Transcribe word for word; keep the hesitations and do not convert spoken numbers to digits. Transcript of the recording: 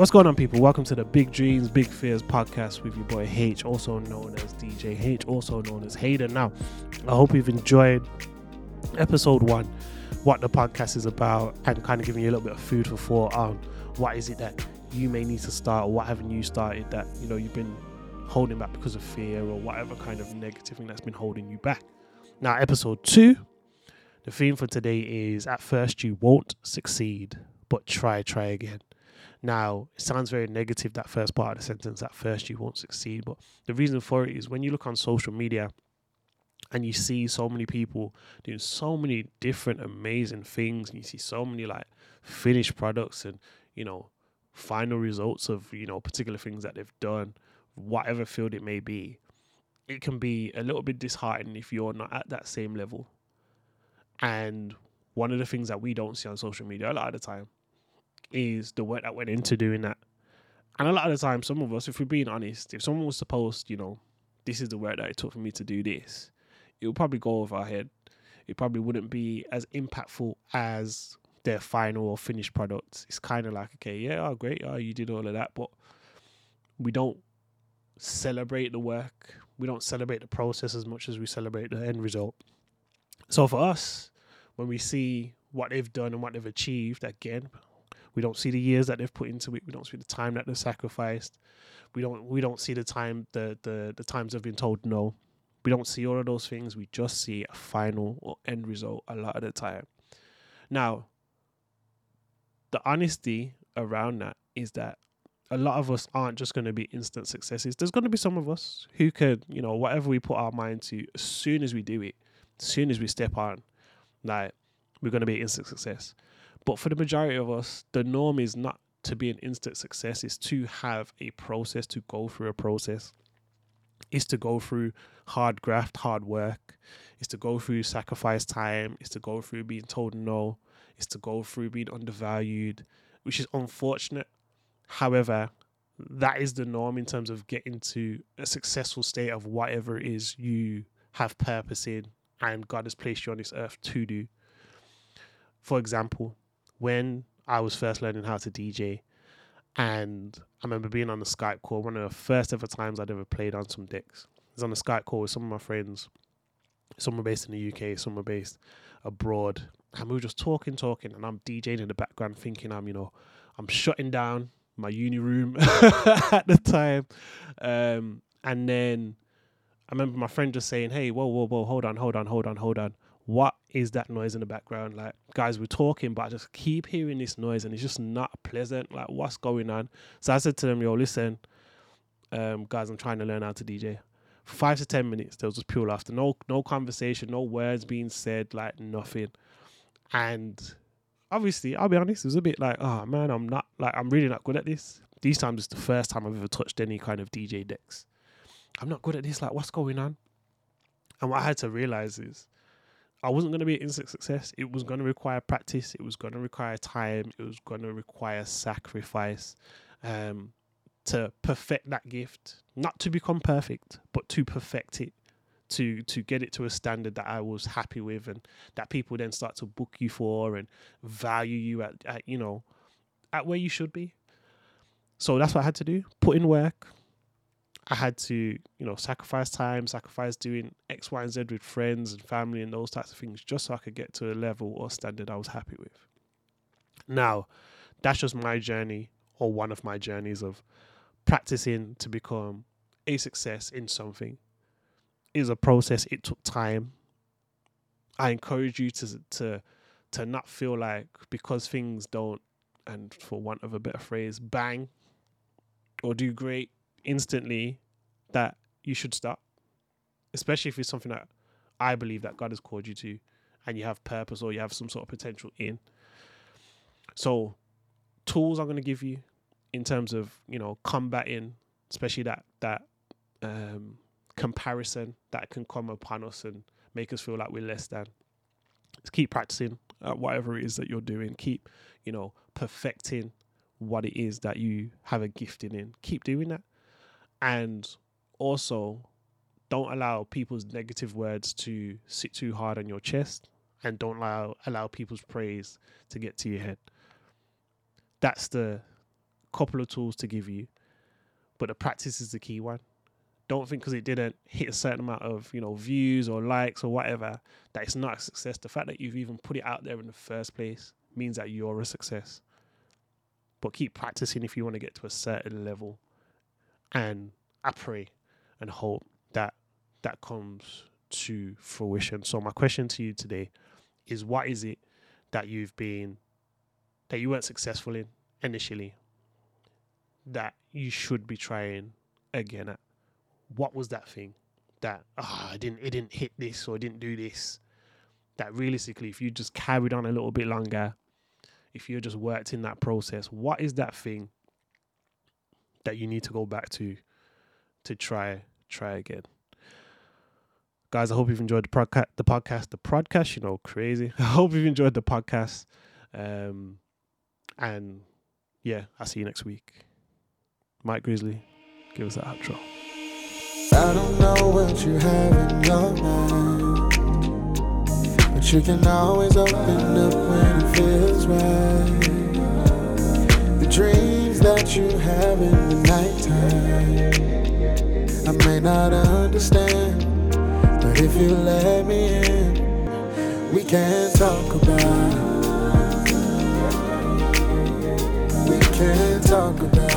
What's going on, people? Welcome to the Big Dreams, Big Fears podcast with your boy H, also known as D J H, also known as Hayden. Now, I hope you've enjoyed episode one, what the podcast is about, and kind of giving you a little bit of food for thought on what is it that you may need to start, or what haven't you started that, you know, you've been holding back because of fear or whatever kind of negative thing that's been holding you back. Now, episode two, the theme for today is at first you won't succeed, but try, try again. Now, it sounds very negative, that first part of the sentence, at first you won't succeed. But the reason for it is when you look on social media and you see so many people doing so many different amazing things, and you see so many like finished products and, you know, final results of, you know, particular things that they've done, whatever field it may be, it can be a little bit disheartening if you're not at that same level. And one of the things that we don't see on social media a lot of the time is the work that went into doing that. And a lot of the time, some of us, if we're being honest, if someone was to post, you know, this is the work that it took for me to do this, it would probably go over our head. It probably wouldn't be as impactful as their final or finished product. It's kind of like, okay, yeah, oh, great, oh, you did all of that, but we don't celebrate the work. We don't celebrate the process as much as we celebrate the end result. So for us, when we see what they've done and what they've achieved, again, we don't see the years that they've put into it. We don't see the time that they've sacrificed. We don't we don't see the time the the, the times they've been told no. We don't see all of those things. We just see a final or end result a lot of the time. Now, the honesty around that is that a lot of us aren't just going to be instant successes. There's going to be some of us who could, you know, whatever we put our mind to, as soon as we do it, as soon as we step on, like, we're going to be an instant success. But for the majority of us, the norm is not to be an instant success. It's to have a process, to go through a process. It's to go through hard graft, hard work. It's to go through sacrifice time. It's to go through being told no. It's to go through being undervalued, which is unfortunate. However, that is the norm in terms of getting to a successful state of whatever it is you have purpose in and God has placed you on this earth to do. For example, when I was first learning how to D J, and I remember being on the Skype call, one of the first ever times I'd ever played on some decks. I was on a Skype call with some of my friends. Some were based in the U K, some were based abroad. And we were just talking, talking, and I'm DJing in the background thinking I'm, you know, I'm shutting down my uni room at the time. Um, and then I remember my friend just saying, hey, whoa, whoa, whoa, hold on, hold on, hold on, hold on. What is that noise in the background? Like, guys, we're talking, but I just keep hearing this noise and it's just not pleasant. Like, what's going on? So I said to them, yo, listen, um, guys, I'm trying to learn how to D J. For five to ten minutes, there was just pure laughter. No, no conversation, no words being said, like nothing. And obviously, I'll be honest, it was a bit like, oh man, I'm not, like, I'm really not good at this. These times, it's the first time I've ever touched any kind of D J decks. I'm not good at this. Like, what's going on? And what I had to realize is, I wasn't going to be an instant success. It was going to require practice. It was going to require time. It was going to require sacrifice um, to perfect that gift. Not to become perfect, but to perfect it, to to get it to a standard that I was happy with and that people then start to book you for and value you at, at you know, at where you should be. So that's what I had to do. Put in work. I had to, you know, sacrifice time, sacrifice doing X, Y, and Z with friends and family and those types of things just so I could get to a level or standard I was happy with. Now, that's just my journey, or one of my journeys, of practicing to become a success in something. It was a process. It took time. I encourage you to to to not feel like because things don't, and for want of a better phrase, bang or do great instantly, that you should stop, especially if it's something that I believe that God has called you to and you have purpose or you have some sort of potential in. So tools I'm going to give you in terms of, you know, combating, especially that that um, comparison that can come upon us and make us feel like we're less than. Just keep practicing at whatever it is that you're doing. Keep, you know, perfecting what it is that you have a gifting in. Keep doing that. And also, don't allow people's negative words to sit too hard on your chest, and don't allow, allow people's praise to get to your head. That's the couple of tools to give you, but the practice is the key one. Don't think because it didn't hit a certain amount of, you know, views or likes or whatever, that it's not a success. The fact that you've even put it out there in the first place means that you're a success. But keep practicing if you want to get to a certain level. And I pray and hope that that comes to fruition. So my question to you today is, what is it that you've been, that you weren't successful in initially, that you should be trying again at? What was that thing that, oh, I didn't, it didn't hit this, or I didn't do this, that realistically, if you just carried on a little bit longer, if you just worked in that process, what is that thing that you need to go back to, to try, try again? Guys, I hope you've enjoyed the podcast, the podcast, the podcast, you know, crazy. I hope you've enjoyed the podcast. Um, and yeah, I'll see you next week. Mike Grizzly, give us that outro. I don't know what you have in your mind, but you can always open up when it feels right. The dreams that you have in the nighttime, I may not understand, but if you let me in, we can talk about it. We can talk about it.